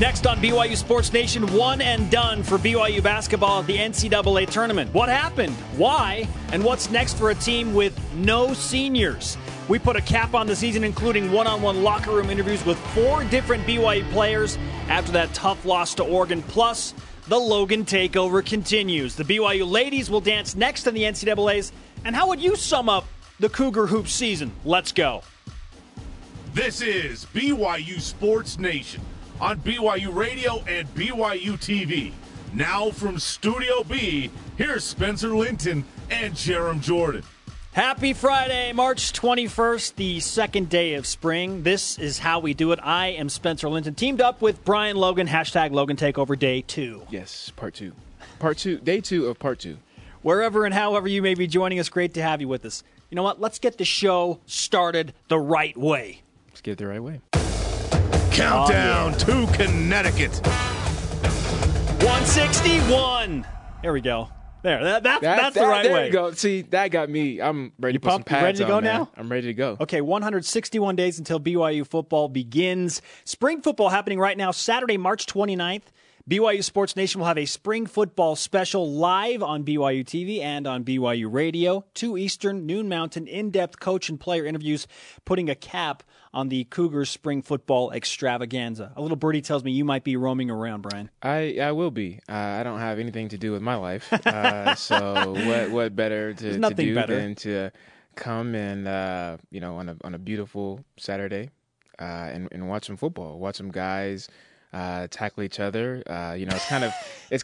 Next on BYU Sports Nation, one and done for BYU basketball at the NCAA tournament. What happened? Why? And what's next for a team with no seniors? We put a cap on the season, including one-on-one locker room interviews with four different BYU players after that tough loss to Oregon. Plus, the Logan takeover continues. The BYU ladies will dance next in the NCAAs. And how would you sum up the Cougar Hoops season? Let's go. This is BYU Sports Nation on BYU Radio and BYU TV. Now from Studio B, here's Spencer Linton and Jerem Jordan. Happy Friday, March 21st, the second day of spring. This is how we do it. I am Spencer Linton, teamed up with Brian Logan, hashtag Logan Takeover Day 2. Yes, Part 2. Part 2, Day 2 of Part 2. Wherever and however you may be joining us, great to have you with us. You know what? Let's get the show started the right way. Let's get it the right way. Countdown to Connecticut. 161. There we go. There, that's the right way. There you go. See, that got me. I'm ready to put some pads on. You ready to go now? I'm ready to go. Okay, 161 days until BYU football begins. Spring football happening right now, Saturday, March 29th. BYU Sports Nation will have a spring football special live on BYU TV and on BYU Radio. 2 Eastern, noon Mountain, in-depth coach and player interviews, putting a cap on the Cougars spring football extravaganza. A little birdie tells me you might be roaming around, Brian. I will be. I don't have anything to do with my life. So what better to do than to come and, on a beautiful Saturday and watch some football, watch some guys tackle each other. It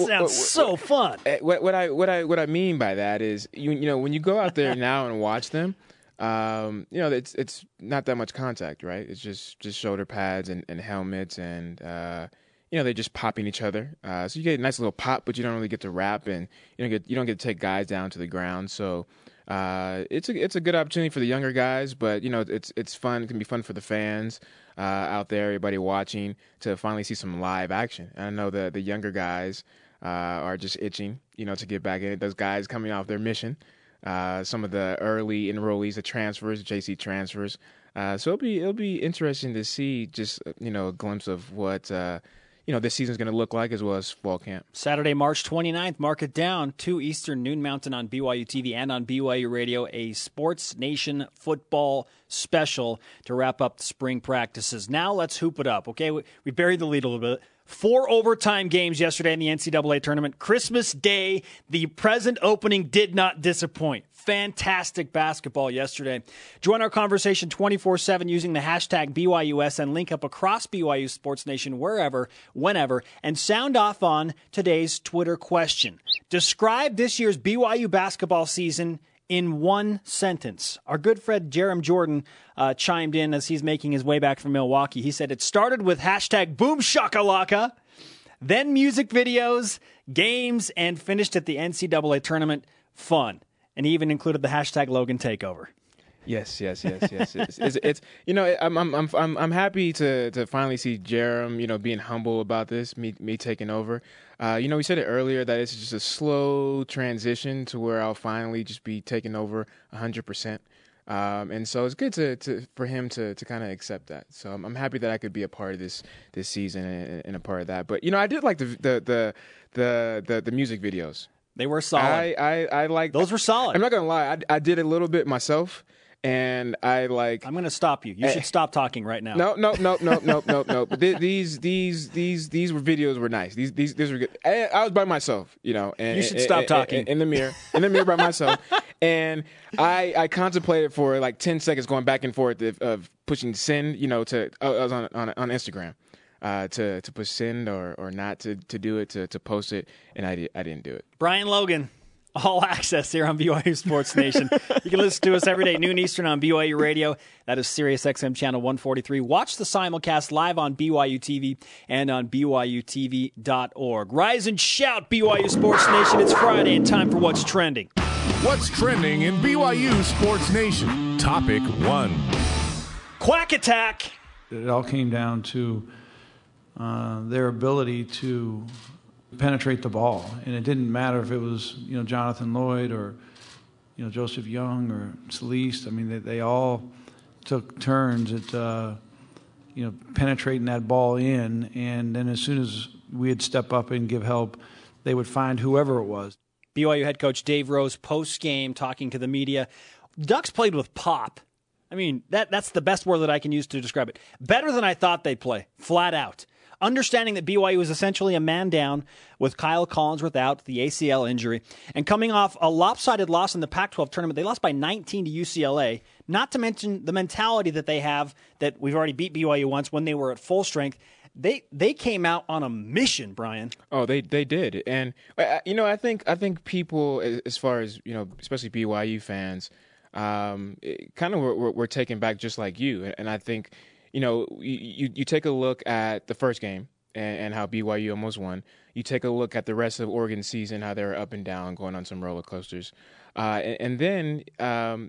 sounds so fun. What I mean by that is, you know, when you go out there now and watch them, it's not that much contact, right? It's just shoulder pads and helmets and, they're just popping each other. So you get a nice little pop, but you don't really get to wrap, and you don't get to take guys down to the ground. So, it's a good opportunity for the younger guys, but it's fun. It can be fun for the fans, out there, everybody watching, to finally see some live action. And I know the younger guys, are just itching, to get back in it. Those guys coming off their mission. Some of the early enrollees, the transfers, JC transfers. So it'll be interesting to see just, a glimpse of what, this season's going to look like, as well as fall camp. Saturday, March 29th, mark it down, 2 Eastern, noon Mountain, on BYU TV and on BYU Radio, a Sports Nation football special to wrap up the spring practices. Now let's hoop it up, okay? We buried the lead a little bit. 4 overtime games yesterday in the NCAA tournament. Christmas Day, the present opening did not disappoint. Fantastic basketball yesterday. Join our conversation 24/7 using the hashtag BYUS and link up across BYU Sports Nation wherever, whenever, and sound off on today's Twitter question. Describe this year's BYU basketball season in one sentence. Our good friend Jerem Jordan chimed in as he's making his way back from Milwaukee. He said it started with hashtag boom shakalaka, then music videos, games, and finished at the NCAA tournament. Fun. And he even included the hashtag Logan Takeover. Yes. I'm happy to finally see Jerem, being humble about this, me taking over. We said it earlier that it's just a slow transition to where I'll finally just be taking over 100%. And so it's good for him to kind of accept that. So I'm happy that I could be a part of this season and a part of that. But I did like the music videos. They were solid. I like those were solid. I'm not gonna lie. I did a little bit myself. And I like. I'm gonna stop you. You should stop talking right now. No. But these were videos were nice. These were good. I was by myself, And you should stop talking in the mirror. In the mirror by myself. And I contemplated for like 10 seconds going back and forth of pushing send. I was on Instagram. To push send or not to do it, to post it, and I didn't do it. Brian Logan, all access here on BYU Sports Nation. You can listen to us every day, noon Eastern, on BYU Radio. That is Sirius XM Channel 143. Watch the simulcast live on BYU TV and on BYUtv.org. Rise and shout, BYU Sports Nation. It's Friday and time for What's Trending. What's trending in BYU Sports Nation? Topic 1. Quack attack. It all came down to their ability to penetrate the ball, and it didn't matter if it was Jonathan Lloyd or Joseph Young or Celeste. They all took turns at penetrating that ball in. And then as soon as we'd step up and give help, they would find whoever it was. BYU head coach Dave Rose post-game talking to the media. Ducks played with pop. I mean, that's the best word that I can use to describe it. Better than I thought they'd play, flat out. Understanding that BYU was essentially a man down with Kyle Collinsworth out, the ACL injury, and coming off a lopsided loss in the Pac-12 tournament. They lost by 19 to UCLA, not to mention the mentality that they have that we've already beat BYU once when they were at full strength. They came out on a mission, Brian. Oh, they did. And, I think people, as far as, especially BYU fans, kind of were taken back just like you. And I think, you take a look at the first game and how BYU almost won. You take a look at the rest of Oregon's season, how they're up and down, going on some roller coasters. And then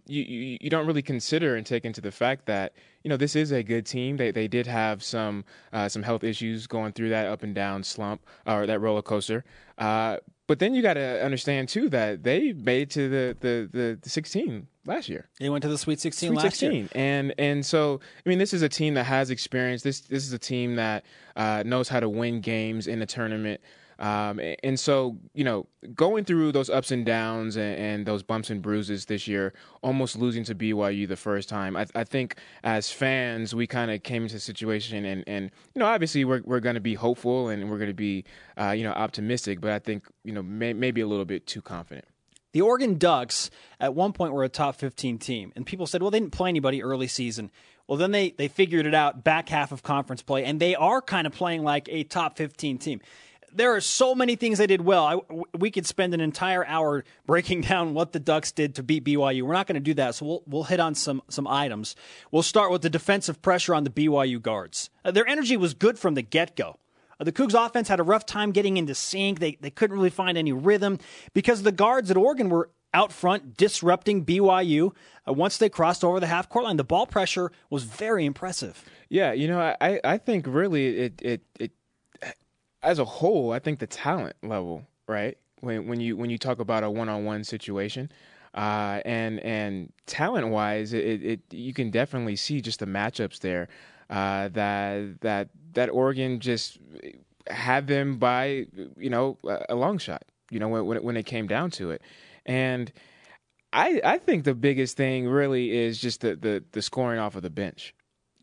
you don't really consider and take into the fact that, this is a good team. They did have some health issues going through that up and down slump or that roller coaster. But then you got to understand, too, that they made to the 16 last year. They went to the Sweet 16 last year. And so, this is a team that has experience. This is a team that knows how to win games in a tournament. And so, going through those ups and downs and those bumps and bruises this year, almost losing to BYU the first time, I think as fans, we kind of came into the situation and obviously we're going to be hopeful and we're going to be, optimistic, but I think, maybe a little bit too confident. The Oregon Ducks at one point were a top 15 team, and people said, well, they didn't play anybody early season. Well, then they figured it out back half of conference play, and they are kind of playing like a top 15 team. There are so many things they did well. We could spend an entire hour breaking down what the Ducks did to beat BYU. We're not going to do that, so we'll hit on some items. We'll start with the defensive pressure on the BYU guards. Their energy was good from the get-go. The Cougs offense had a rough time getting into sync. They couldn't really find any rhythm because the guards at Oregon were out front disrupting BYU once they crossed over the half-court line. The ball pressure was very impressive. Yeah, I think really it as a whole, I think the talent level, right? When you talk about a one-on-one situation, and talent-wise, it you can definitely see just the matchups there. That Oregon just had them by a long shot. When it came down to it, and I think the biggest thing really is just the scoring off of the bench.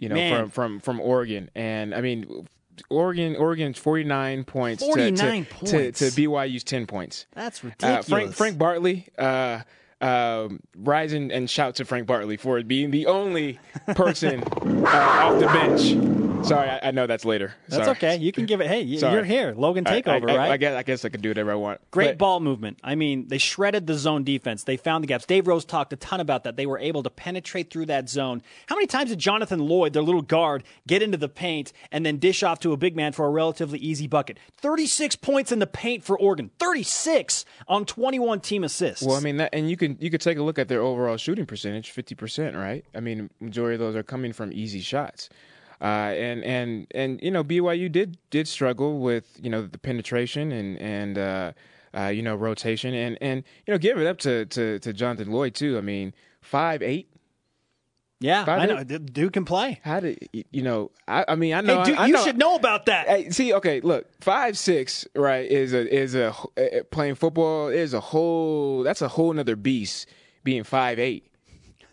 From Oregon, and I mean. Oregon's 49 points, 49 points. To BYU's 10 points. That's ridiculous. Frank Bartley, rise and shout to Frank Bartley for being the only person off the bench. Sorry, I know that's later. Sorry. That's okay. You can give it. Hey, you're here. Logan takeover, right? I guess I can do whatever I want. Great ball movement. They shredded the zone defense. They found the gaps. Dave Rose talked a ton about that. They were able to penetrate through that zone. How many times did Jonathan Lloyd, their little guard, get into the paint and then dish off to a big man for a relatively easy bucket? 36 points in the paint for Oregon. 36 on 21 team assists. Well, and you could take a look at their overall shooting percentage, 50%, right? Majority of those are coming from easy shots. And BYU did struggle with the penetration and rotation and give it up to Jonathan Lloyd too. 5'8". Yeah, I know. Dude can play. How do I know. Hey, dude, you should know about that. Hey, see, okay, look, 5'6", right, is playing football is a whole. That's a whole another beast. Being 5'8"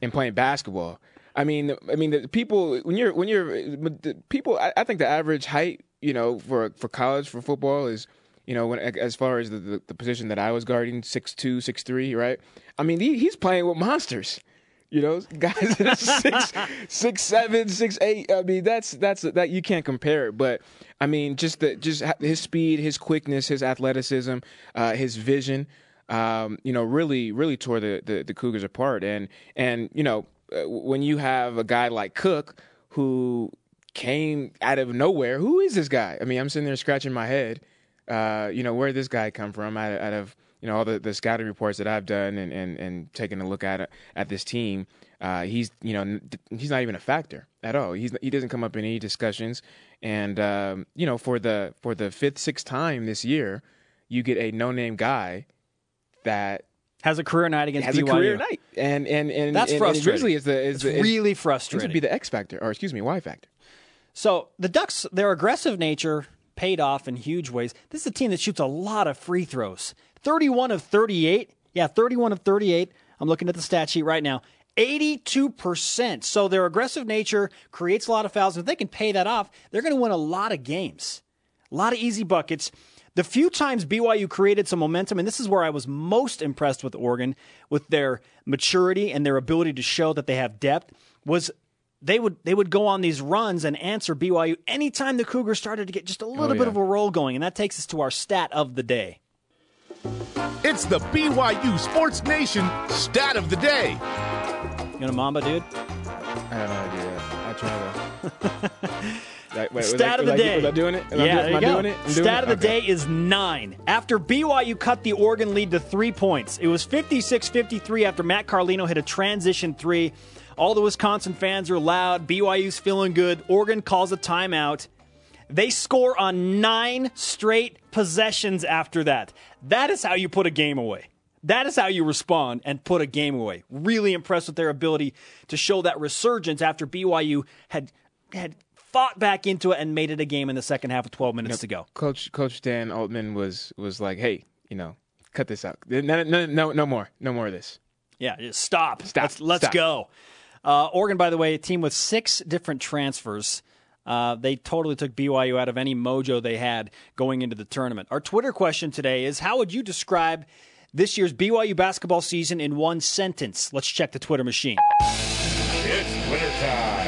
and playing basketball. The people when you're I think the average height, for college for football is, as far as the position that I was guarding, 6'2", 6'3", right? He's playing with monsters, guys that are 6'7", 6'8". That's you can't compare it, but just his speed, his quickness, his athleticism, his vision, really really tore the Cougars apart, and. When you have a guy like Cook who came out of nowhere, who is this guy? I'm sitting there scratching my head, where did this guy come from out of, all the scouting reports that I've done and taking a look at this team. He's not even a factor at all. He doesn't come up in any discussions. And, for the fifth, sixth time this year, you get a no-name guy that has a career night against BYU. And that's frustrating. It's really frustrating. This would be the X factor, or excuse me, Y factor. So the Ducks, their aggressive nature paid off in huge ways. This is a team that shoots a lot of free throws. 31 of 38. Yeah, 31 of 38. I'm looking at the stat sheet right now. 82%. So their aggressive nature creates a lot of fouls. If they can pay that off, they're going to win a lot of games. A lot of easy buckets. The few times BYU created some momentum, and this is where I was most impressed with Oregon, with their maturity and their ability to show that they have depth, was they would go on these runs and answer BYU anytime the Cougars started to get just a little bit of a roll going. And that takes us to our stat of the day. It's the BYU Sports Nation stat of the day. You gonna Mamba, dude? I don't know how to do that. I try to. Stat of the day. Am I doing it? Stat of the day is 9. After BYU cut the Oregon lead to 3 points, it was 56-53 after Matt Carlino hit a transition three. All the Wisconsin fans are loud. BYU's feeling good. Oregon calls a timeout. They score on 9 straight possessions after that. That is how you put a game away. That is how you respond and put a game away. Really impressed with their ability to show that resurgence after BYU had fought back into it and made it a game in the second half with 12 minutes to go. Coach Dan Altman was like, hey, cut this out. No more of this. Yeah, just stop. Let's go. Oregon, by the way, a team with 6 different transfers. They totally took BYU out of any mojo they had going into the tournament. Our Twitter question today is, how would you describe this year's BYU basketball season in one sentence? Let's check the Twitter machine. It's Twitter time.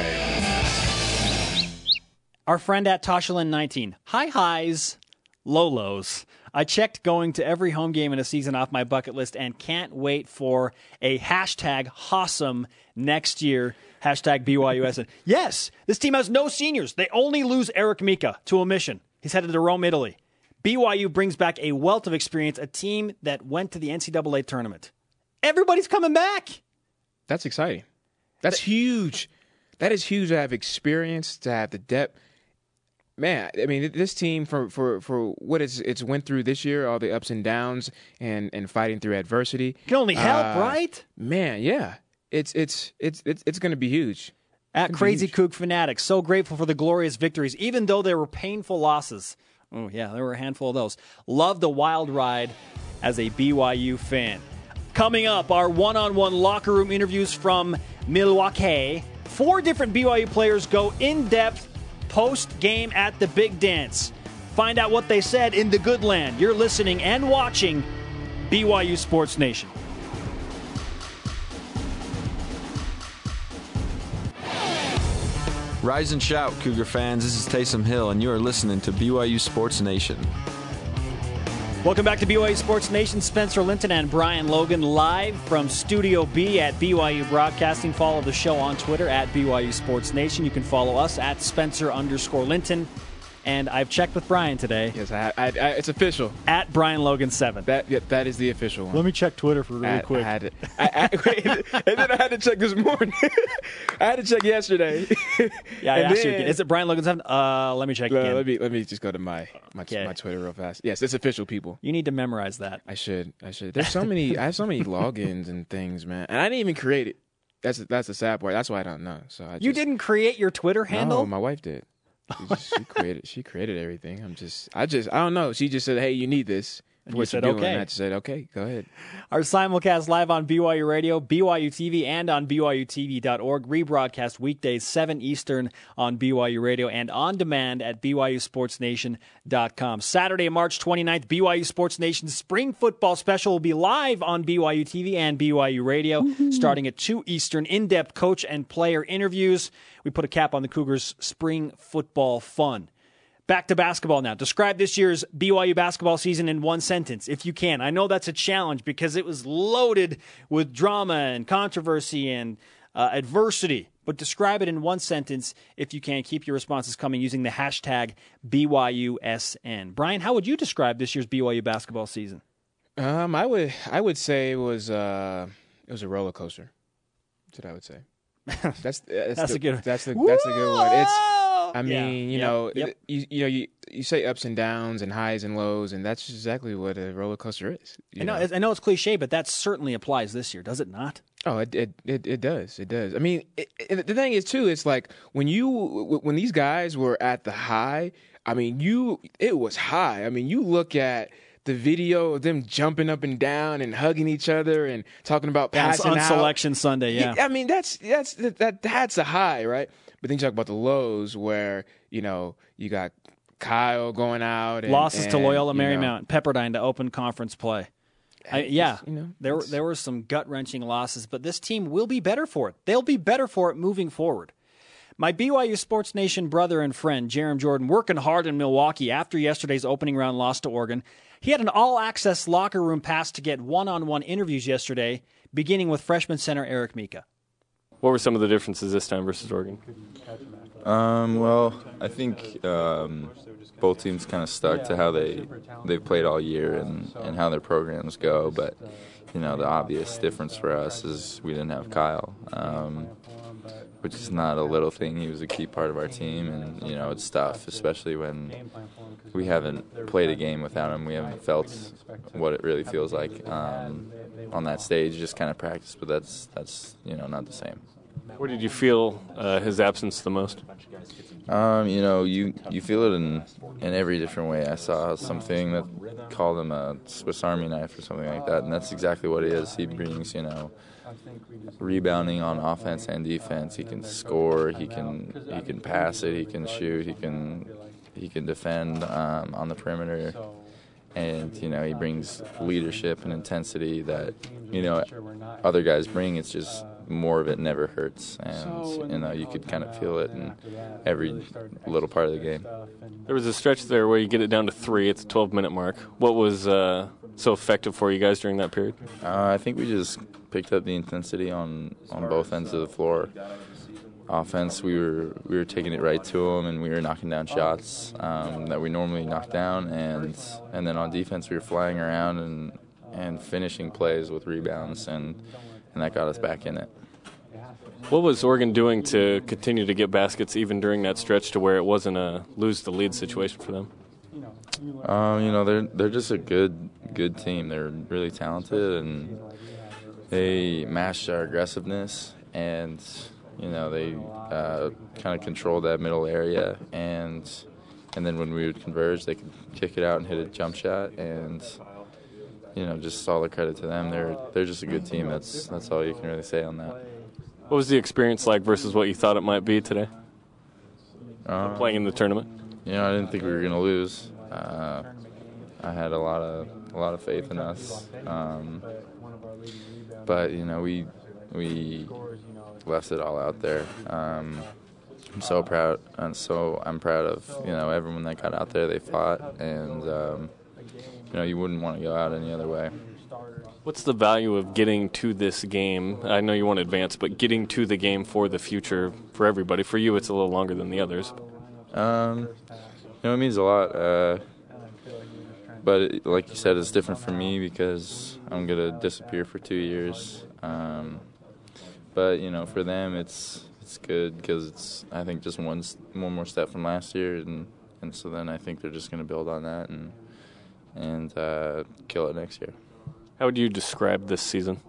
Our friend at Toshalyn19, high highs, low lows. I checked going to every home game in a season off my bucket list and can't wait for a #Hawsome next year. #BYUSN. Yes, this team has no seniors. They only lose Eric Mika to omission. He's headed to Rome, Italy. BYU brings back a wealth of experience, a team that went to the NCAA tournament. Everybody's coming back. That's exciting. That's huge. That is huge to have experience, to have the depth. Man, I mean, this team, for what it's went through this year, all the ups and downs and fighting through adversity, can only help, right? Man, yeah, it's going to be huge. At Crazy Coug Fanatics, so grateful for the glorious victories, even though there were painful losses. Oh yeah, there were a handful of those. Love the wild ride as a BYU fan. Coming up, our one-on-one locker room interviews from Milwaukee. 4 different BYU players go in depth post-game at the Big Dance. Find out what they said in the good land. You're listening and watching BYU Sports Nation. Rise and shout, Cougar fans. This is Taysom Hill, and you are listening to BYU Sports Nation. Welcome back to BYU Sports Nation. Spencer Linton and Brian Logan live from Studio B at BYU Broadcasting. Follow the show on Twitter at BYU Sports Nation. You can follow us at Spencer_Linton. And I've checked with Brian today. Yes, I it's official. At Brian Logan 7. That is the official one. Let me check Twitter really quick. I had it. And then I had to check this morning. I had to check yesterday. Yeah, I asked you again. Is it Brian Logan 7? Let me check again. Let me just go to my Twitter real fast. Yes, it's official, people. You need to memorize that. I should. There's so many. I have so many logins and things, man. And I didn't even create it. That's the sad part. That's why I don't know. So you didn't create your Twitter handle? No, my wife did. She created everything. I don't know. She just said, "Hey, you need this." And you said, "Okay." And I just said, "Okay, go ahead." Our simulcast live on BYU Radio, BYU TV, and on BYUtv.org. Rebroadcast weekdays 7 Eastern on BYU Radio and on demand at BYUSportsNation.com. Saturday, March 29th, BYU Sports Nation Spring Football Special will be live on BYU TV and BYU Radio, starting at 2 Eastern. In-depth coach and player interviews. We put a cap on the Cougars' spring football fun. Back to basketball now. Describe this year's BYU basketball season in one sentence, if you can. I know that's a challenge because it was loaded with drama and controversy and adversity. But describe it in one sentence, if you can. Keep your responses coming using the #BYUSN. Brian, how would you describe this year's BYU basketball season? I would say it was a roller coaster. That's what I would say. That's a good one. That's a good one. You say ups and downs and highs and lows, and that's exactly what a roller coaster is. I know it's cliche, but that certainly applies this year, does it not? Oh, it does. I mean, the thing is too, it's like when these guys were at the high. I mean, it was high. I mean, you look at the video of them jumping up and down and hugging each other and talking about passing out. Selection Sunday, yeah. I mean, that's a high, right? But then you talk about the lows where, you know, you got Kyle going out and losses to Loyola Marymount, Pepperdine to open conference play. There were some gut-wrenching losses, but this team will be better for it. They'll be better for it moving forward. My BYU Sports Nation brother and friend, Jerem Jordan, working hard in Milwaukee after yesterday's opening round loss to Oregon. He had an all-access locker room pass to get one-on-one interviews yesterday, beginning with freshman center Eric Mika. What were some of the differences this time versus Oregon? Well, I think both teams kind of stuck to how they played all year and how their programs go. But, you know, the obvious difference for us is we didn't have Kyle, which is not a little thing. He was a key part of our team, and, you know, it's tough, especially when we haven't played a game without him. We haven't felt what it really feels like on that stage, just kind of practice, but that's you know, not the same. Where did you feel his absence the most? You know, you feel it in every different way. I saw something that called him a Swiss Army knife or something like that, and that's exactly what he is. He brings, you know, rebounding on offense and defense. He can score. He can pass it. He can shoot. He can defend on the perimeter. And, you know, he brings leadership and intensity that, you know, other guys bring. It's just more of it never hurts. And, you know, you could kind of feel it in every little part of the game. There was a stretch there where you get it down to 3 at the 12-minute mark. What was so effective for you guys during that period? I think we just picked up the intensity on both ends of the floor. Offense, we were taking it right to them, and we were knocking down shots that we normally knock down, and then on defense we were flying around and finishing plays with rebounds, and that got us back in it. What was Oregon doing to continue to get baskets even during that stretch to where it wasn't a lose the lead situation for them? You know, they're just a good team. They're really talented, and they matched our aggressiveness, and you know, they kind of controlled that middle area, and then when we would converge, they could kick it out and hit a jump shot, and, you know, just all the credit to them. They're just a good team. That's all you can really say on that. What was the experience like versus what you thought it might be today, playing in the tournament? You know, I didn't think we were going to lose. I had a lot of faith in us, but, you know, we left it all out there. I'm proud of, you know, everyone that got out there. They fought, and you know, you wouldn't want to go out any other way. What's the value of getting to this game? I know you want to advance, but getting to the game for the future for everybody. For you, it's a little longer than the others. You know, it means a lot. But it, like you said, it's different for me because I'm gonna disappear for 2 years. But, you know, for them, it's good because it's, I think, just one more step from last year, and so then I think they're just going to build on that and kill it next year. How would you describe this season?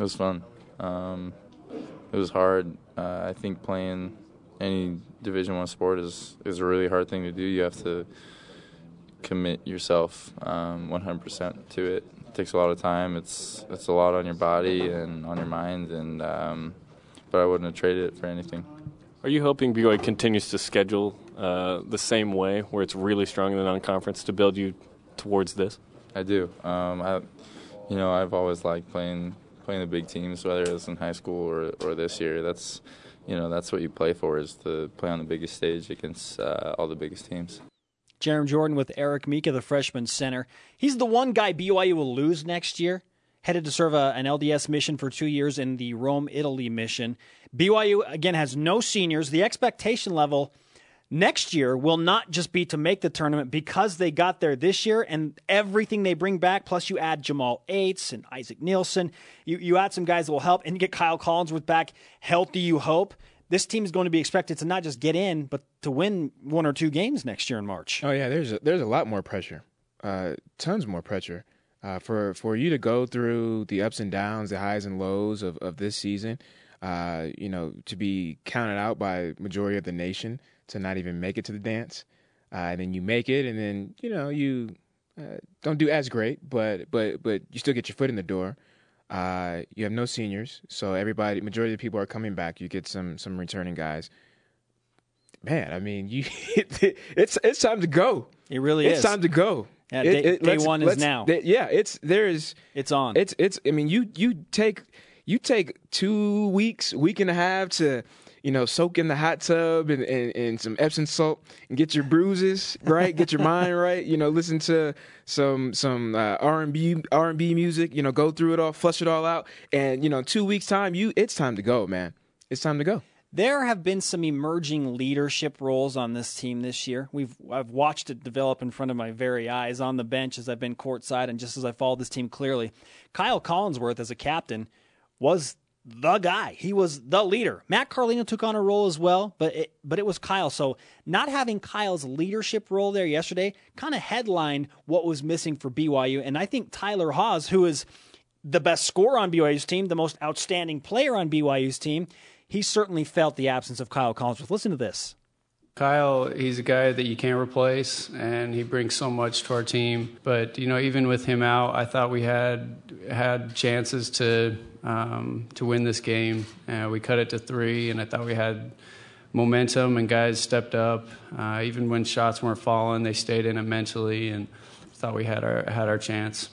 It was fun. It was hard. I think playing any Division I sport is a really hard thing to do. You have to commit yourself 100% to it. Takes a lot of time. It's a lot on your body and on your mind, and but I wouldn't have traded it for anything. Are you hoping BYU continues to schedule the same way, where it's really strong in the non-conference, to build you towards this? I do. You know, I've always liked playing the big teams, whether it's in high school or this year. That's, you know, that's what you play for, is to play on the biggest stage against all the biggest teams. Jerem Jordan with Eric Mika, the freshman center. He's the one guy BYU will lose next year, headed to serve an LDS mission for 2 years in the Rome, Italy mission. BYU, again, has no seniors. The expectation level next year will not just be to make the tournament because they got there this year and everything they bring back, plus you add Jamal Ates and Isaac Nielsen. You add some guys that will help, and you get Kyle Collinsworth back healthy, you hope. This team is going to be expected to not just get in, but to win 1 or 2 games next year in March. Oh, yeah, there's a lot more pressure, tons more pressure. for you to go through the ups and downs, the highs and lows of this season, to be counted out by majority of the nation to not even make it to the dance, and then you make it, and then you don't do as great, but you still get your foot in the door. You have no seniors, so majority of the people are coming back. You get some returning guys. Man, I mean, it's time to go. It really is. It's time to go. Yeah, day one is now. It's on. It's. I mean, you take 2 weeks, week and a half to soak in the hot tub and some Epsom salt and get your bruises right, get your mind right. Listen to some R&B music. Go through it all, flush it all out, and 2 weeks time, it's time to go, man. It's time to go. There have been some emerging leadership roles on this team this year. I've watched it develop in front of my very eyes on the bench as I've been courtside and just as I followed this team clearly. Kyle Collinsworth, as a captain, was the guy. He was the leader. Matt Carlino took on a role as well, but it was Kyle. So not having Kyle's leadership role there yesterday kind of headlined what was missing for BYU. And I think Tyler Haws, who is the best scorer on BYU's team, the most outstanding player on BYU's team, he certainly felt the absence of Kyle Collinsworth. Listen to this. Kyle, he's a guy that you can't replace, and he brings so much to our team. But, even with him out, I thought we had chances to win this game. We cut it to 3, and I thought we had momentum, and guys stepped up. Even when shots weren't falling, they stayed in it mentally, and thought we had our chance.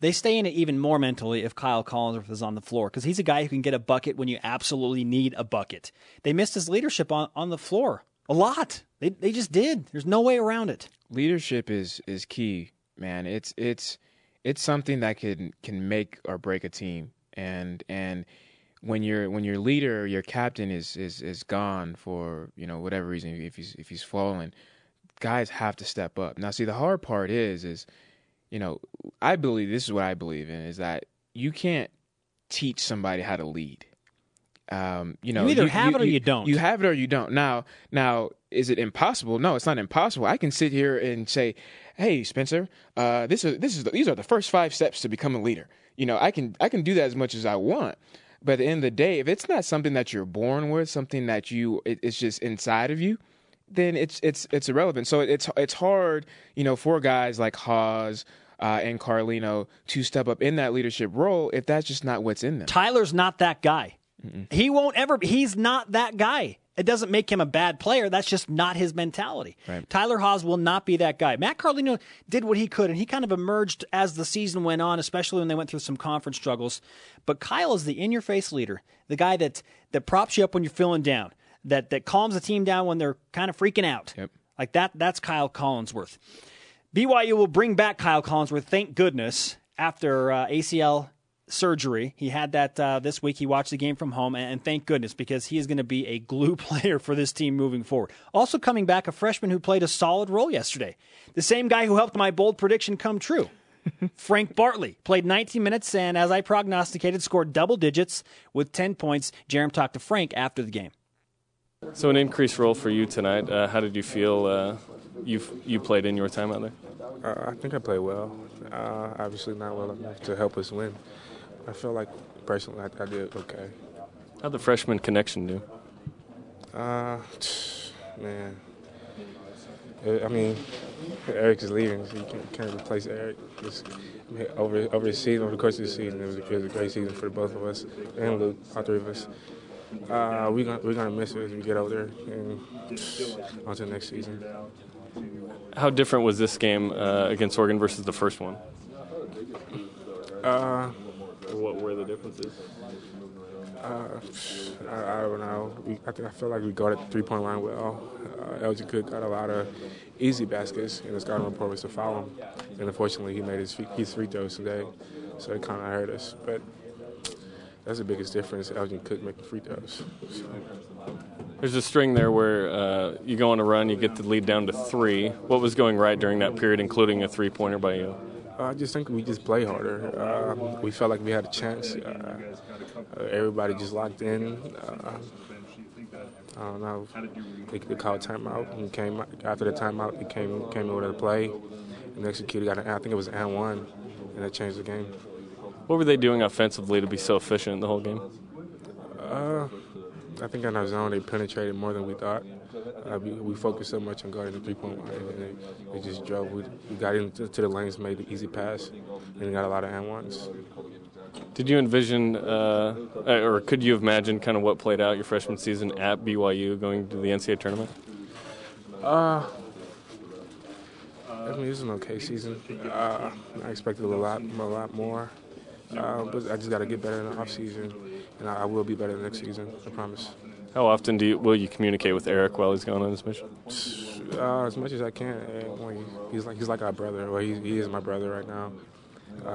They stay in it even more mentally if Kyle Collinsworth is on the floor, because he's a guy who can get a bucket when you absolutely need a bucket. They missed his leadership on the floor a lot. They just did. There's no way around it. Leadership is key, man. It's something that can make or break a team. And when your leader, your captain is gone for whatever reason, if he's fallen, guys have to step up. Now, see, the hard part is. I believe, this is what I believe in, is that you can't teach somebody how to lead. You either have it or you don't. You have it or you don't. Now, is it impossible? No, it's not impossible. I can sit here and say, "Hey, Spencer, these are the first 5 steps to become a leader." I can do that as much as I want. But at the end of the day, if it's not something that you're born with, something that it's just inside of you, then it's irrelevant. So it's hard, for guys like Haws and Carlino to step up in that leadership role if that's just not what's in them. Tyler's not that guy. Mm-mm. He won't ever be. He's not that guy. It doesn't make him a bad player. That's just not his mentality. Right. Tyler Haws will not be that guy. Matt Carlino did what he could, and he kind of emerged as the season went on, especially when they went through some conference struggles. But Kyle is the in-your-face leader, the guy that props you up when you're feeling down, that calms the team down when they're kind of freaking out. Yep. Like that. That's Kyle Collinsworth. BYU will bring back Kyle Collinsworth, thank goodness, after ACL surgery. He had that this week. He watched the game from home, and thank goodness, because he is going to be a glue player for this team moving forward. Also coming back, a freshman who played a solid role yesterday. The same guy who helped my bold prediction come true. Frank Bartley played 19 minutes, and as I prognosticated, scored double digits with 10 points. Jerem talked to Frank after the game. So an increased role for you tonight. How did you feel you played in your time out there? I think I played well. Obviously not well enough to help us win. I feel like personally I did okay. How'd the freshman connection do? Man. Eric is leaving, so you can't replace Eric. Over the season, over the course of the season, it was a great season for both of us and Luke, all 3 of us. We're gonna miss it as we get out there and on to next season. How different was this game against Oregon versus the first one? What were the differences? I don't know. I feel like we guarded the three-point line well. LJ Cook got a lot of easy baskets, and the scouting report was to foul him. And unfortunately, he made his free throws today, so it kind of hurt us. But that's the biggest difference, Elgin Cook making free throws. There's a string there where you go on a run, you get the lead down to 3. What was going right during that period, including a three-pointer by you? I just think we just play harder. We felt like we had a chance. Everybody just locked in. I don't know. They called timeout. And after the timeout, they came in with a play and executed. I think it was an and one. and that changed the game. What were they doing offensively to be so efficient the whole game? I think in our zone they penetrated more than we thought. We focused so much on guarding the three-point line, and they just drove. We got into the lanes, made the easy pass, and got a lot of and ones. Did you envision, or could you imagine kind of what played out your freshman season at BYU going to the NCAA tournament? I mean, it was an okay season. I expected a lot more. But I just got to get better in the offseason, and I will be better next season, I promise. How often will you communicate with Eric while he's going on his mission? As much as I can. He's like our brother. Well, he is my brother right now.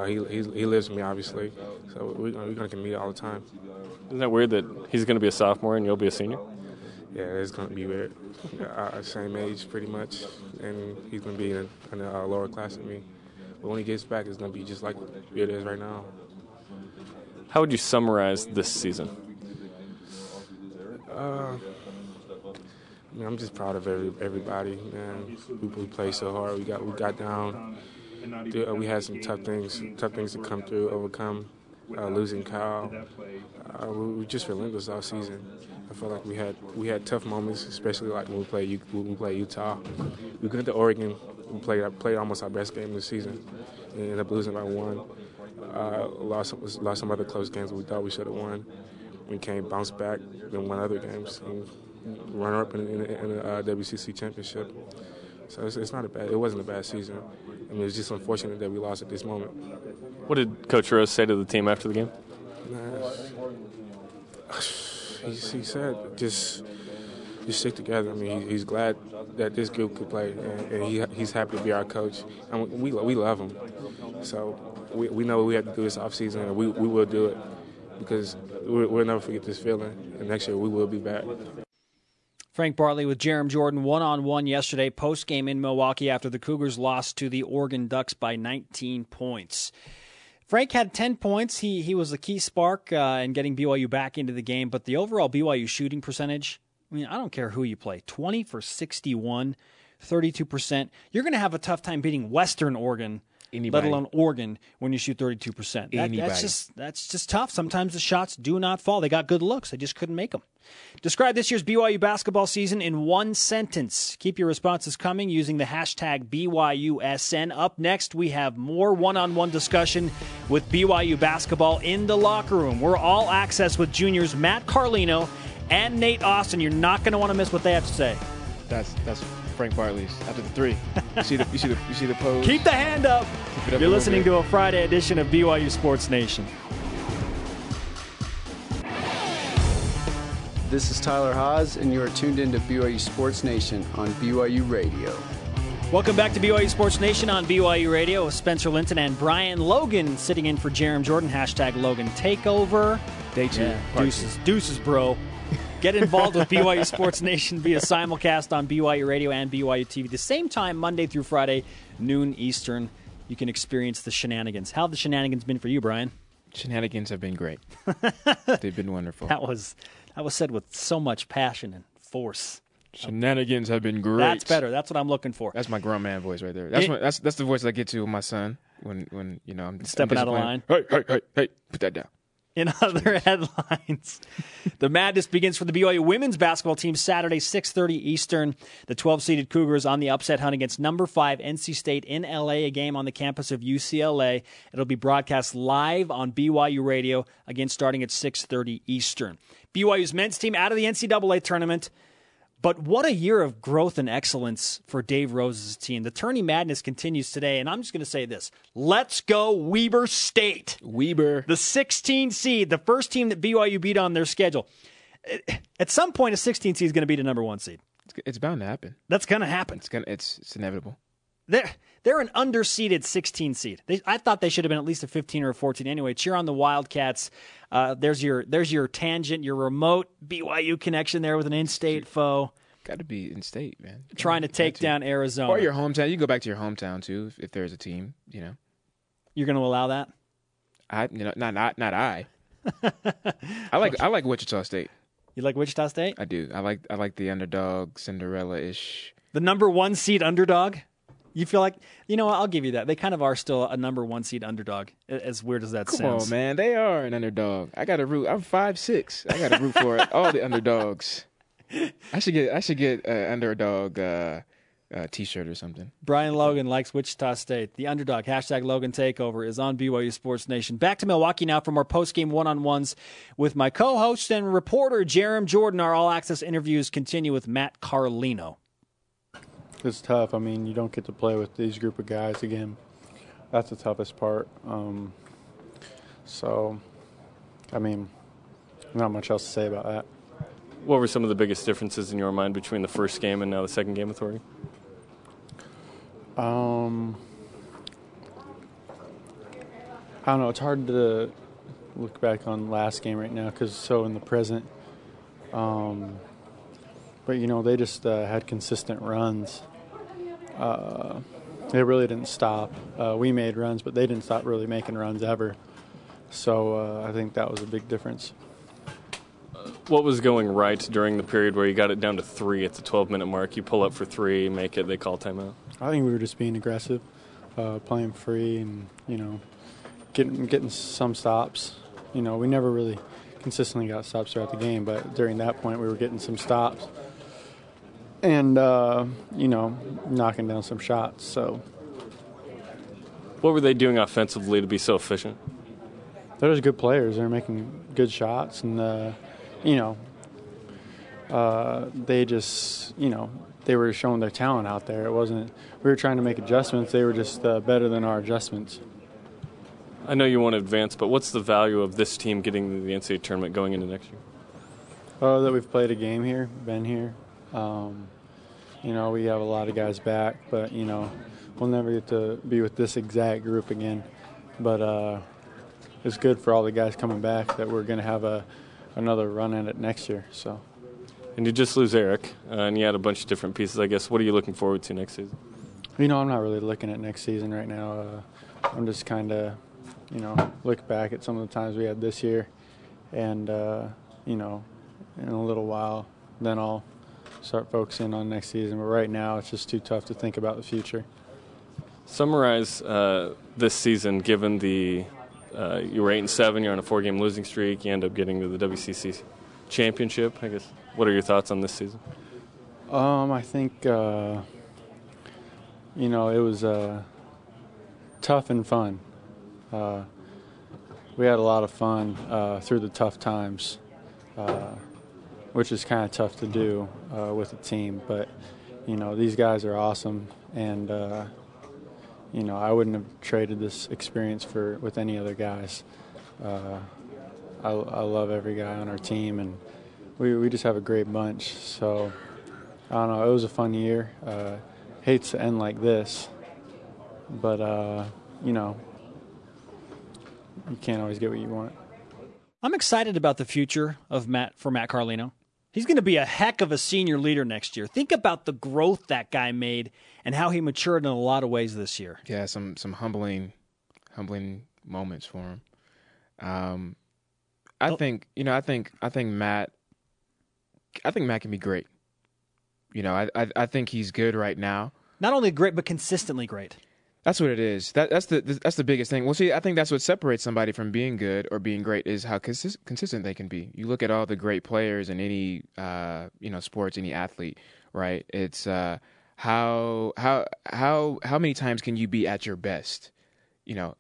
He lives with me, obviously, so we're going to meet all the time. Isn't that weird that he's going to be a sophomore and you'll be a senior? Yeah, it's going to be weird. Same age, pretty much, and he's going to be in a lower class than me. But when he gets back, it's going to be just like it is right now. How would you summarize this season? I mean, I'm just proud of everybody, man. We played so hard. We got down. We had some tough things to come through, overcome. Losing Kyle, we were just relentless all season. I felt like we had tough moments, especially like when we played Utah. We went to Oregon, we played almost our best game of the season, and ended up losing by one. Lost some other close games that we thought we should have won. We came, bounced back, then won other games, and runner up in the WCC championship. So it wasn't a bad season. I mean, it's just unfortunate that we lost at this moment. What did Coach Rose say to the team after the game? He said, just stick together. I mean, he's glad that this group could play, and he's happy to be our coach. And we love him. So we know we have to do this offseason, and we will do it because we'll never forget this feeling. And next year we will be back. Frank Bartley with Jerem Jordan one-on-one yesterday post-game in Milwaukee after the Cougars lost to the Oregon Ducks by 19 points. Frank had 10 points. He was the key spark in getting BYU back into the game, but the overall BYU shooting percentage, I mean, I don't care who you play, 20 for 61, 32%. You're going to have a tough time beating Western Oregon, anybody, let alone Oregon, when you shoot 32%. That's just tough. Sometimes the shots do not fall. They got good looks. They just couldn't make them. Describe this year's BYU basketball season in one sentence. Keep your responses coming using the hashtag BYUSN. Up next, we have more one-on-one discussion with BYU basketball in the locker room. We're all access with juniors Matt Carlino and Nate Austin. You're not going to want to miss what they have to say. That's Frank Bartley's after the three. You see the pose. Keep the hand up. You're listening to a Friday edition of BYU Sports Nation. This is Tyler Haws, and you are tuned into BYU Sports Nation on BYU Radio. Welcome back to BYU Sports Nation on BYU Radio with Spencer Linton and Brian Logan sitting in for Jerem Jordan. Hashtag Logan Takeover. Day two. Yeah, deuces, bro. Get involved with BYU Sports Nation via simulcast on BYU Radio and BYU TV. The same time, Monday through Friday, noon Eastern. You can experience the shenanigans. How have the shenanigans been for you, Brian? Shenanigans have been great. They've been wonderful. That was said with so much passion and force. Shenanigans have been great. That's better. That's what I'm looking for. That's my grown man voice right there. That's the voice I get to with my son when you know I'm stepping out of line. Hey, put that down. In other headlines, the madness begins for the BYU women's basketball team Saturday, 6:30 Eastern. The 12-seeded Cougars on the upset hunt against number 5 NC State in LA, a game on the campus of UCLA. It'll be broadcast live on BYU Radio, again starting at 6:30 Eastern. BYU's men's team out of the NCAA tournament. But what a year of growth and excellence for Dave Rose's team. The tourney madness continues today, and I'm just going to say this. Let's go Weber State. Weber. The 16 seed, the first team that BYU beat on their schedule. At some point, a 16 seed is going to beat a number 1 seed. It's bound to happen. That's going to happen. It's inevitable. They're an underseeded 16 seed. I thought they should have been at least a 15 or a 14. Anyway, cheer on the Wildcats. There's your tangent, your remote BYU connection there with an in-state foe. Got to be in-state, man. Trying to take down Arizona or your hometown. You can go back to your hometown too if there's a team. You know, you're going to allow that? Not I. I like Wichita State. You like Wichita State? I do. I like the underdog, Cinderella-ish. The number 1 seed underdog. You feel like, you know what, I'll give you that. They kind of are still a number one seed underdog, as weird as that sounds. Come on, man. They are an underdog. I got to root. I'm 5'6". I got to root for all the underdogs. I should get an underdog T-shirt or something. Brian Logan likes Wichita State. The underdog, #LoganTakeover, is on BYU Sports Nation. Back to Milwaukee now for more post-game one-on-ones with my co-host and reporter, Jerem Jordan. Our all-access interviews continue with Matt Carlino. It's tough. I mean, you don't get to play with these group of guys again. That's the toughest part. I mean, not much else to say about that. What were some of the biggest differences in your mind between the first game and now the second game with Oregon? I don't know. It's hard to look back on last game right now because it's so in the present. But, you know, they just had consistent runs. They really didn't stop. We made runs, but they didn't stop really making runs ever. So I think that was a big difference. What was going right during the period where you got it down to 3 at the 12-minute mark? You pull up for 3, make it, they call timeout. I think we were just being aggressive, playing free and, you know, getting some stops. You know, we never really consistently got stops throughout the game, but during that point we were getting some stops and, you know, knocking down some shots. So, what were they doing offensively to be so efficient? They're just good players. They're making good shots and, you know, they just, you know, they were showing their talent out there. It wasn't, we were trying to make adjustments. They were just better than our adjustments. I know you want to advance, but what's the value of this team getting the NCAA tournament going into next year? Oh, that we've played a game here, been here. You know, we have a lot of guys back, but, you know, we'll never get to be with this exact group again. But it's good for all the guys coming back that we're going to have another run at it next year. So, and you just lose Eric, and you had a bunch of different pieces, I guess. What are you looking forward to next season? You know, I'm not really looking at next season right now. I'm just kind of, you know, look back at some of the times we had this year, and, you know, in a little while, then I'll start focusing on next season. But right now, it's just too tough to think about the future. Summarize this season, given the you were 8-7. You're on a 4-game losing streak. You end up getting to the WCC championship. I guess. What are your thoughts on this season? I think you know, it was tough and fun. We had a lot of fun through the tough times, which is kind of tough to do with a team. But you know, these guys are awesome, and you know, I wouldn't have traded this experience with any other guys. I love every guy on our team, and we just have a great bunch. So, I don't know, it was a fun year. Hates to end like this, but, you know, you can't always get what you want. I'm excited about the future of Matt Carlino. He's going to be a heck of a senior leader next year. Think about the growth that guy made and how he matured in a lot of ways this year. Yeah, some humbling moments for him. I think Matt can be great. You know, I think he's good right now. Not only great, but consistently great. That's what it is. That's the biggest thing. Well, see, I think that's what separates somebody from being good or being great is how consistent they can be. You look at all the great players in any you know, sports, any athlete, right? It's how many times can you be at your best? You know,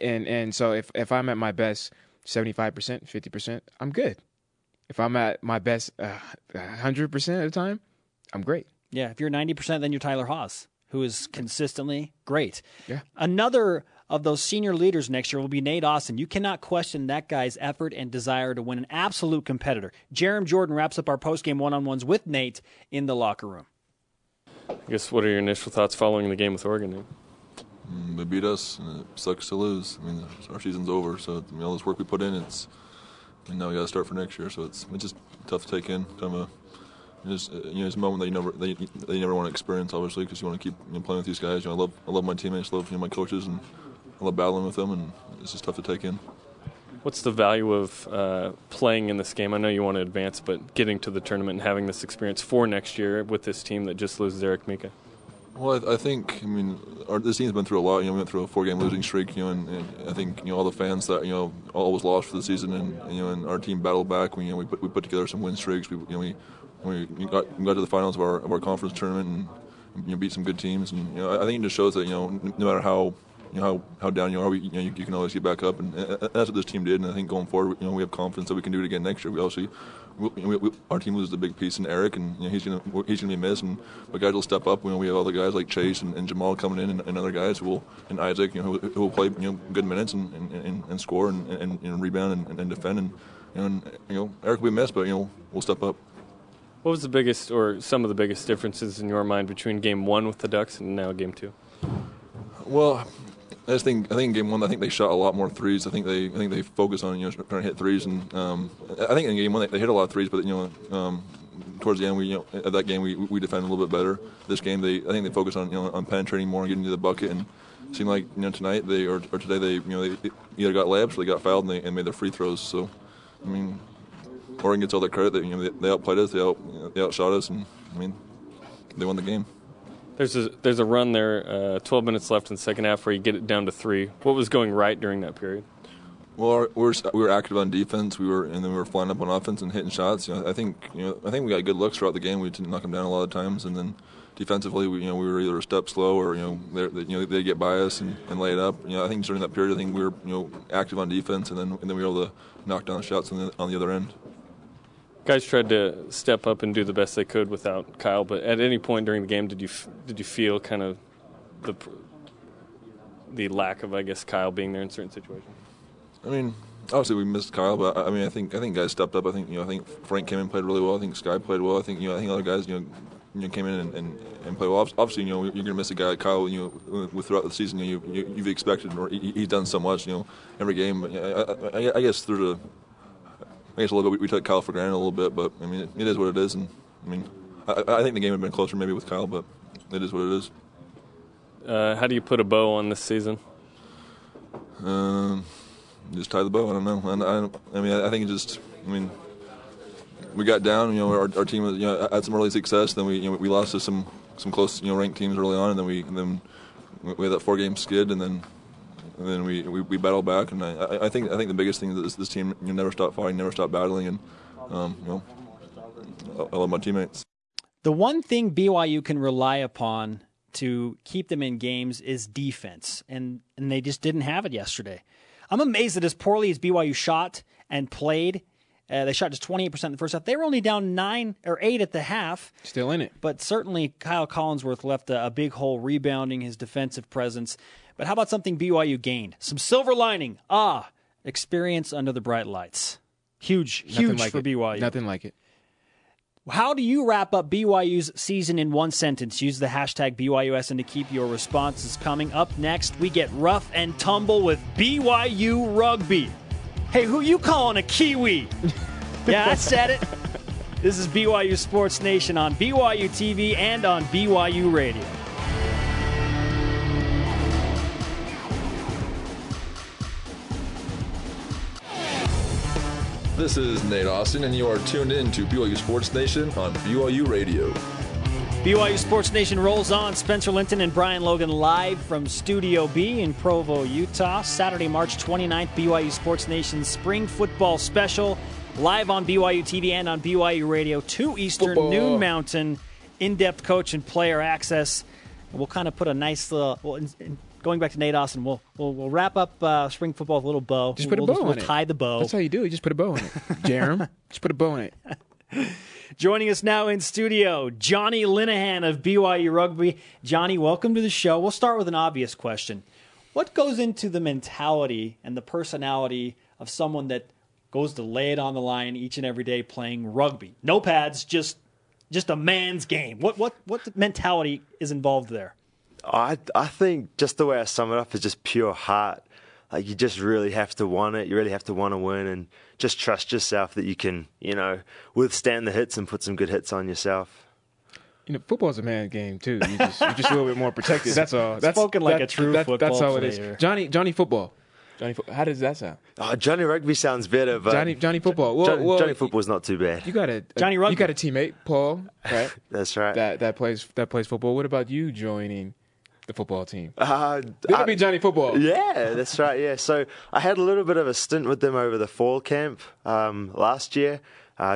and so if I'm at my best 75%, 50%, I'm good. If I'm at my best 100% of the time, I'm great. Yeah, if you're 90%, then you're Tyler Haws, who is consistently great. Yeah. Another of those senior leaders next year will be Nate Austin. You cannot question that guy's effort and desire to win, an absolute competitor. Jerem Jordan wraps up our post-game one-on-ones with Nate in the locker room. I guess, what are your initial thoughts following the game with Oregon, Nate? They beat us, and it sucks to lose. I mean, our season's over, so I mean, all this work we put in, and now we got to start for next year, so it's just tough to take in, kind of a... you know, it's a moment that you never want to experience, obviously, because you want to keep, you know, playing with these guys. You know, I love my teammates, love, you know, my coaches, and I love battling with them, and it's just tough to take in. What's the value of playing in this game? I know you want to advance, but getting to the tournament and having this experience for next year with this team that just loses Eric Mika. Well, this team's been through a lot. We went through a 4-game losing streak. And I think all the fans that all was lost for the season, and our team battled back. We put together some win streaks. We got to the finals of our conference tournament and beat some good teams. And I think it just shows that no matter how down you are, you can always get back up, and that's what this team did. And I think going forward, we have confidence that we can do it again next year. We obviously, our team loses a big piece in Eric, and he's gonna be missed. And but guys will step up. We have other guys like Chase and Jamal coming in, and other guys and Isaac, who will play good minutes and score and rebound and defend. And Eric will be missed, but we'll step up. What was the biggest or some of the biggest differences in your mind between Game 1 with the Ducks and now Game 2? Well, I think in Game 1, I think they shot a lot more threes. I think they focused on trying to hit threes, and I think in Game 1 they hit a lot of threes. But towards the end, at that game we defended a little bit better. This game, I think they focused on on penetrating more and getting to the bucket. And it seemed like today they either got layups or they got fouled and made their free throws. So Oregon gets all their credit. They outplayed us, they outshot us, and they won the game. There's a run there, 12 minutes left in the second half, where you get it down to 3. What was going right during that period? Well, we were active on defense. We were flying up on offense and hitting shots. I think we got good looks throughout the game. We didn't knock them down a lot of times, and then defensively, we were either a step slow or they'd get by us and lay it up. I think during that period, we were active on defense, and then we were able to knock down shots on the other end. Guys tried to step up and do the best they could without Kyle, but at any point during the game, did you feel kind of the lack of, I guess, Kyle being there in certain situations? Obviously we missed Kyle, but I think guys stepped up. I think Frank came in and played really well. I think Sky played well. I think other guys came in and played well. Obviously, you're going to miss a guy like Kyle. Throughout the season, you've expected, or he's done so much. Every game. I guess through the. I guess a little bit we took Kyle for granted a little bit, but it is what it is, and I think the game had been closer maybe with Kyle, but it is what it is. How do you put a bow on this season? Just tie the bow. I don't know. We got down. Our team was, had some early success. Then we lost to some close ranked teams early on, and then we had that 4-game skid, and then we battle back, and I think the biggest thing is this team never stop fighting, never stop battling, and I love my teammates. The one thing BYU can rely upon to keep them in games is defense, and they just didn't have it yesterday. I'm amazed that as poorly as BYU shot and played, they shot just 28% in the first half. They were only down 9 or 8 at the half. Still in it. But certainly Kyle Collinsworth left a big hole rebounding his defensive presence. But how about something BYU gained? Some silver lining. Experience under the bright lights. Huge for BYU. Nothing like it. How do you wrap up BYU's season in one sentence? Use the hashtag BYUSN to keep your responses coming. Up next, we get rough and tumble with BYU Rugby. Hey, who you calling a Kiwi? Yeah, I said it. This is BYU Sports Nation on BYU TV and on BYU Radio. This is Nate Austin, and you are tuned in to BYU Sports Nation on BYU Radio. BYU Sports Nation rolls on. Spencer Linton and Brian Logan live from Studio B in Provo, Utah. Saturday, March 29th, BYU Sports Nation Spring Football Special. Live on BYU TV and on BYU Radio. 2 Eastern, football. Noon Mountain, in-depth coach and player access. We'll kind of put a nice little... Going back to Nate Austin, we'll wrap up spring football with a little bow. Just put a bow on it. We'll tie the bow. That's how you do it. You just put a bow on it. Jerem, just put a bow on it. Joining us now in studio, Johnny Linehan of BYU Rugby. Johnny, welcome to the show. We'll start with an obvious question. What goes into the mentality and the personality of someone that goes to lay it on the line each and every day playing rugby? No pads, just a man's game. What mentality is involved there? I think just the way I sum it up is just pure heart. Like, you just really have to want it. You really have to want to win, and just trust yourself that you can, withstand the hits and put some good hits on yourself. Football's a man game too. You're just a little bit more protected. That's all. Spoken like a true football player. That's how it is. Johnny football. Johnny Football. How does that sound? Oh, Johnny Rugby sounds better. But Johnny Football. Well, Johnny Football's not too bad. You got a Johnny Rugby. You got a teammate, Paul. Right. That's right. That plays football. What about you joining the football team? That'll be Johnny Football. Yeah, that's right. Yeah. So I had a little bit of a stint with them over the fall camp last year,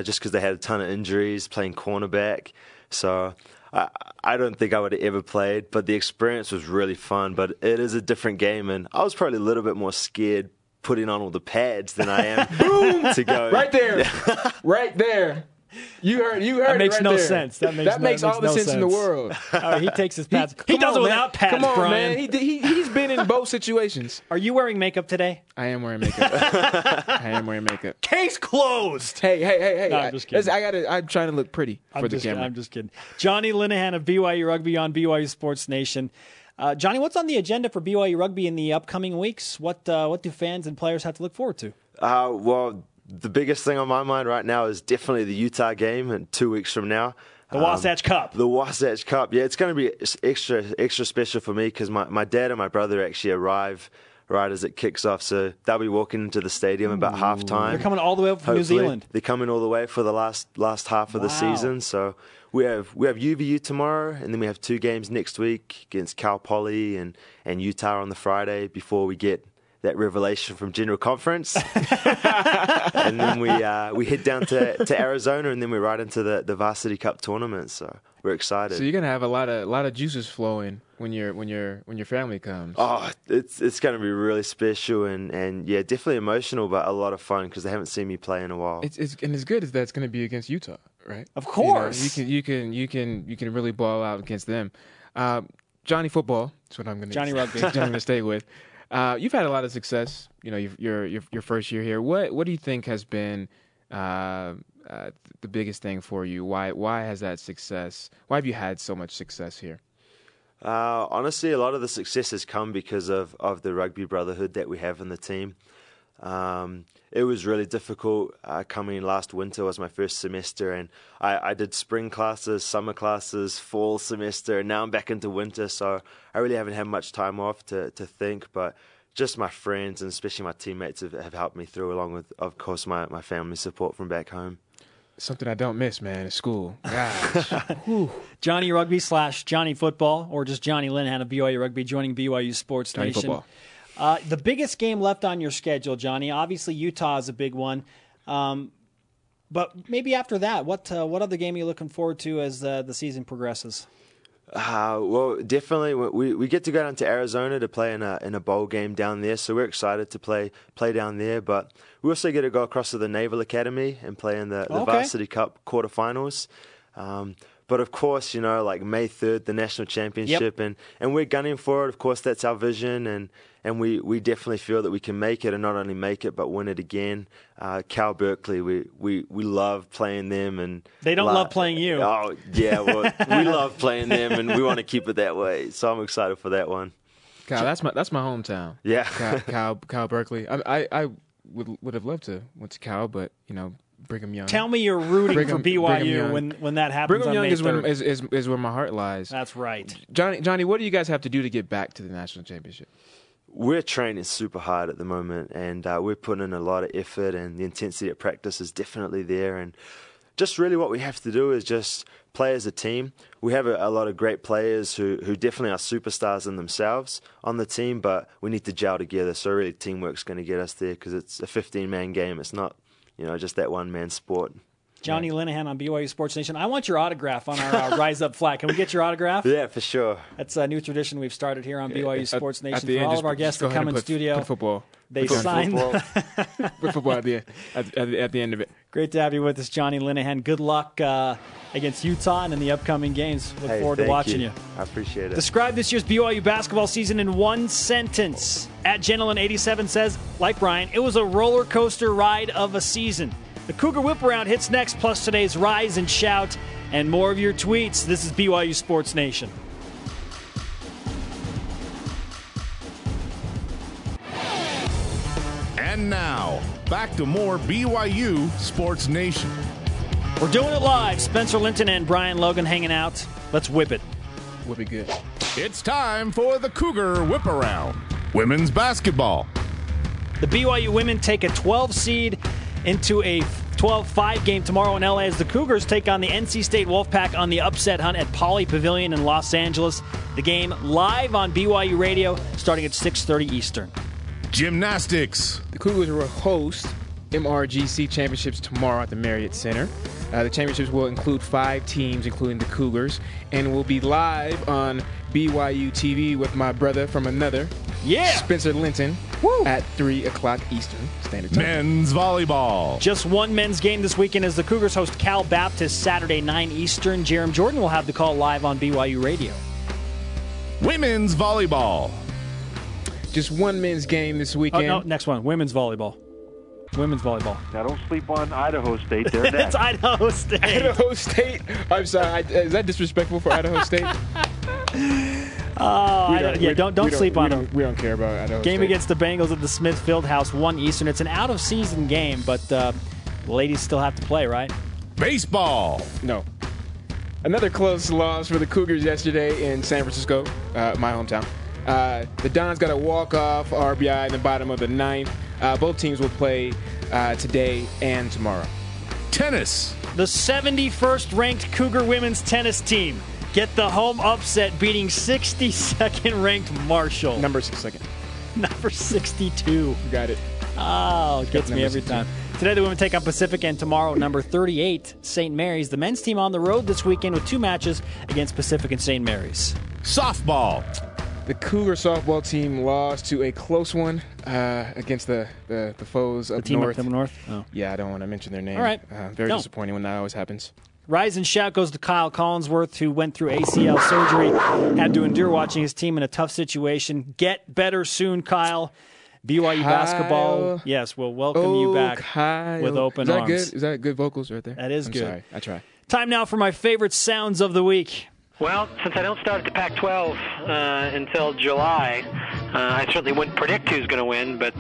just because they had a ton of injuries playing cornerback. So I don't think I would have ever played, but the experience was really fun. But it is a different game, and I was probably a little bit more scared putting on all the pads than I am. Boom! To go right there, right there. You heard. That makes it right no there. Sense. That makes all the sense in the world. Right, he takes his pads. He does it without pads. Come on, Brian. Man. He's been in both situations. Are you wearing makeup today? I am wearing makeup. Case closed. Hey. No, I'm just kidding. I'm trying to look pretty for the camera. I'm just kidding. Johnny Linehan of BYU Rugby on BYU Sports Nation. Johnny, what's on the agenda for BYU Rugby in the upcoming weeks? What do fans and players have to look forward to? The biggest thing on my mind right now is definitely the Utah game in 2 weeks from now. The Wasatch Cup. The Wasatch Cup. Yeah, it's going to be extra special for me because my dad and my brother actually arrive right as it kicks off. So they'll be walking into the stadium about halftime. They're coming all the way up from New Zealand. They're coming all the way for the last half of the season. So we have UVU tomorrow, and then we have two games next week against Cal Poly and Utah on the Friday before we get that revelation from General Conference. And then we head down to Arizona, and then we're right into the Varsity Cup tournament. So we're excited. So you're gonna have a lot of juices flowing when your family comes. Oh, it's gonna be really special and yeah, definitely emotional, but a lot of fun because they haven't seen me play in a while. It's good as that's gonna be against Utah, right? Of course. You can really ball out against them. Johnny Football. That's what I'm gonna. Johnny Rugby. I'm gonna stay with. You've had a lot of success, you know, your first year here. What do you think has been the biggest thing for you? Why has that success? Why have you had so much success here? Honestly, a lot of the success has come because of the rugby brotherhood that we have in the team. It was really difficult coming last winter was my first semester, and I did spring classes, summer classes, fall semester, and now I'm back into winter, so I really haven't had much time off to think, but just my friends and especially my teammates have helped me through, along with, of course, my family support from back home. Something I don't miss, man, is school. Gosh. Johnny Rugby / Johnny Football, or just Johnny Linehan of BYU Rugby joining BYU Sports Nation. Johnny Football. The biggest game left on your schedule, Johnny, obviously Utah is a big one. But maybe after that, what other game are you looking forward to as the season progresses? Well, definitely we get to go down to Arizona to play in a bowl game down there, so we're excited to play down there. But we also get to go across to the Naval Academy and play in the Varsity Cup quarterfinals. But, of course, you know, like May 3rd, the national championship, and we're gunning for it. Of course, that's our vision, and we definitely feel that we can make it, and not only make it but win it again. Cal Berkeley, we love playing them. And they don't love playing you. Oh, yeah, well, we love playing them, and we want to keep it that way. So I'm excited for that one. Kyle, that's my hometown. Yeah. Kyle Berkeley. I would have loved to went to Cal, but, you know, Brigham Young. Tell me you're rooting for BYU when that happens. Brigham Young is where my heart lies. That's right. Johnny, what do you guys have to do to get back to the national championship? We're training super hard at the moment, and we're putting in a lot of effort, and the intensity of practice is definitely there. And just really what we have to do is just play as a team. We have a lot of great players who definitely are superstars in themselves on the team, but we need to gel together. So really teamwork's going to get us there because it's a 15-man game. It's not, you know, just that one-man sport. Johnny Linehan on BYU Sports Nation. I want your autograph on our Rise Up flag. Can we get your autograph? Yeah, for sure. That's a new tradition we've started here on BYU Sports Nation. For all of our guests that come in studio, they sign. Put football at the end of it. Great to have you with us, Johnny Linehan. Good luck against Utah and in the upcoming games. Look forward to watching you. I appreciate it. Describe this year's BYU basketball season in one sentence. @Genelin87 says, like Brian, it was a roller coaster ride of a season. The Cougar Whip Around hits next, plus today's Rise and Shout, and more of your tweets. This is BYU Sports Nation. And now, back to more BYU Sports Nation. We're doing it live. Spencer Linton and Brian Logan hanging out. Let's whip it. Whip it good. It's time for the Cougar Whip Around. Women's basketball. The BYU women take a 12 seed into a 12-5 game tomorrow in LA as the Cougars take on the NC State Wolfpack on the upset hunt at Pauley Pavilion in Los Angeles. The game live on BYU Radio starting at 6:30 Eastern. Gymnastics. The Cougars will host MRGC Championships tomorrow at the Marriott Center. The championships will include 5 teams, including the Cougars, and will be live on BYU TV with my brother from another, Spencer Linton, at 3 o'clock Eastern Standard Time. Men's volleyball. Just one men's game this weekend as the Cougars host Cal Baptist Saturday, 9 Eastern. Jerem Jordan will have the call live on BYU Radio. Women's volleyball. Just one men's game this weekend. Oh, no, next one. Women's volleyball. Women's volleyball. Now, don't sleep on Idaho State. They're next. It's Idaho State. Idaho State. I'm sorry. Is that disrespectful for Idaho State? Don't sleep on them. We don't care about Idaho State. Game against the Bengals at the Smith Fieldhouse, 1 Eastern. It's an out-of-season game, but ladies still have to play, right? Baseball. No. Another close loss for the Cougars yesterday in San Francisco, my hometown. The Dons got a walk-off RBI in the bottom of the 9th. Both teams will play today and tomorrow. Tennis. The 71st ranked Cougar women's tennis team get the home upset, beating 62nd ranked Marshall. Number 62. You got it. Oh, it gets me every time. Today the women take on Pacific, and tomorrow number 38, St. Mary's. The men's team on the road this weekend with 2 matches against Pacific and St. Mary's. Softball. The Cougar softball team lost to a close one against the foes of North. Oh. Yeah, I don't want to mention their name. All right. Very disappointing when that always happens. Rise and shout goes to Kyle Collinsworth, who went through ACL surgery, had to endure watching his team in a tough situation. Get better soon, Kyle. BYU basketball, yes, will welcome you back, Kyle, with open arms. Good? Is that good vocals right there? That is good. Sorry. I try. Time now for my favorite sounds of the week. Well, since I don't start at the Pac-12 until July, I certainly wouldn't predict who's going to win, but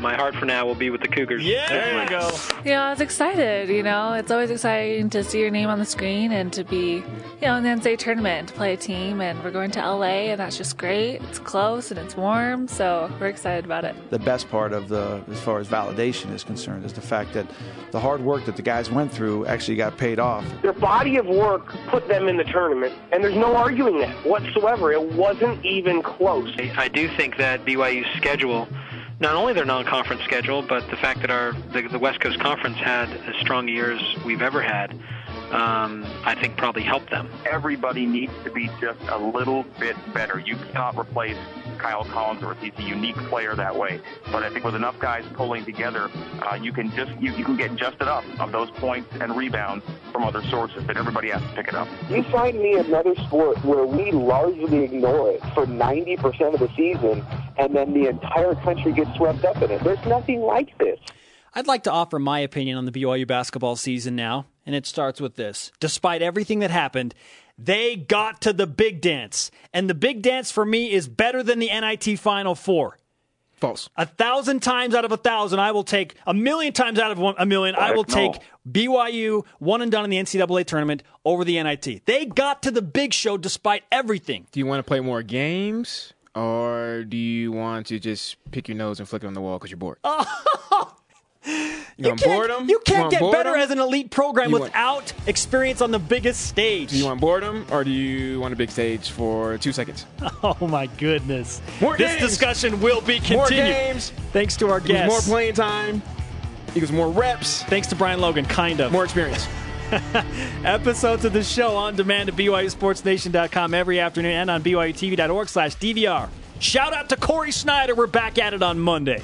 my heart for now will be with the Cougars. Yeah, there you go. Yeah, I was excited. You know, it's always exciting to see your name on the screen and to be, in the NCAA tournament to play a team. And we're going to LA, and that's just great. It's close and it's warm, so we're excited about it. The best part of as far as validation is concerned, is the fact that the hard work that the guys went through actually got paid off. Their body of work put them in the tournament. And there's no arguing that whatsoever. It wasn't even close. I do think that BYU's schedule, not only their non-conference schedule, but the fact that the West Coast Conference had as strong a year as we've ever had, I think probably helped them. Everybody needs to be just a little bit better. You cannot replace Kyle Collinsworth. He's a unique player that way. But I think with enough guys pulling together, you can get just enough of those points and rebounds from other sources that everybody has to pick it up. You find me another sport where we largely ignore it for 90% of the season, and then the entire country gets swept up in it. There's nothing like this. I'd like to offer my opinion on the BYU basketball season now, and it starts with this. Despite everything that happened, they got to the big dance, and the big dance for me is better than the NIT Final Four. False. 1,000 times out of 1,000, I will take a million times out of a million. I will take BYU one and done in the NCAA tournament over the NIT. They got to the big show despite everything. Do you want to play more games, or do you want to just pick your nose and flick it on the wall because you're bored? You can't get better as an elite program without experience on the biggest stage. Do you want boredom, or do you want a big stage for 2 seconds? Oh, my goodness. This discussion will be continued. More games. Thanks to our guests. More playing time. Equals more reps. Thanks to Brian Logan, kind of. More experience. Episodes of the show on demand at BYUSportsNation.com every afternoon and on BYUTV.org/DVR. Shout out to Corey Snyder. We're back at it on Monday.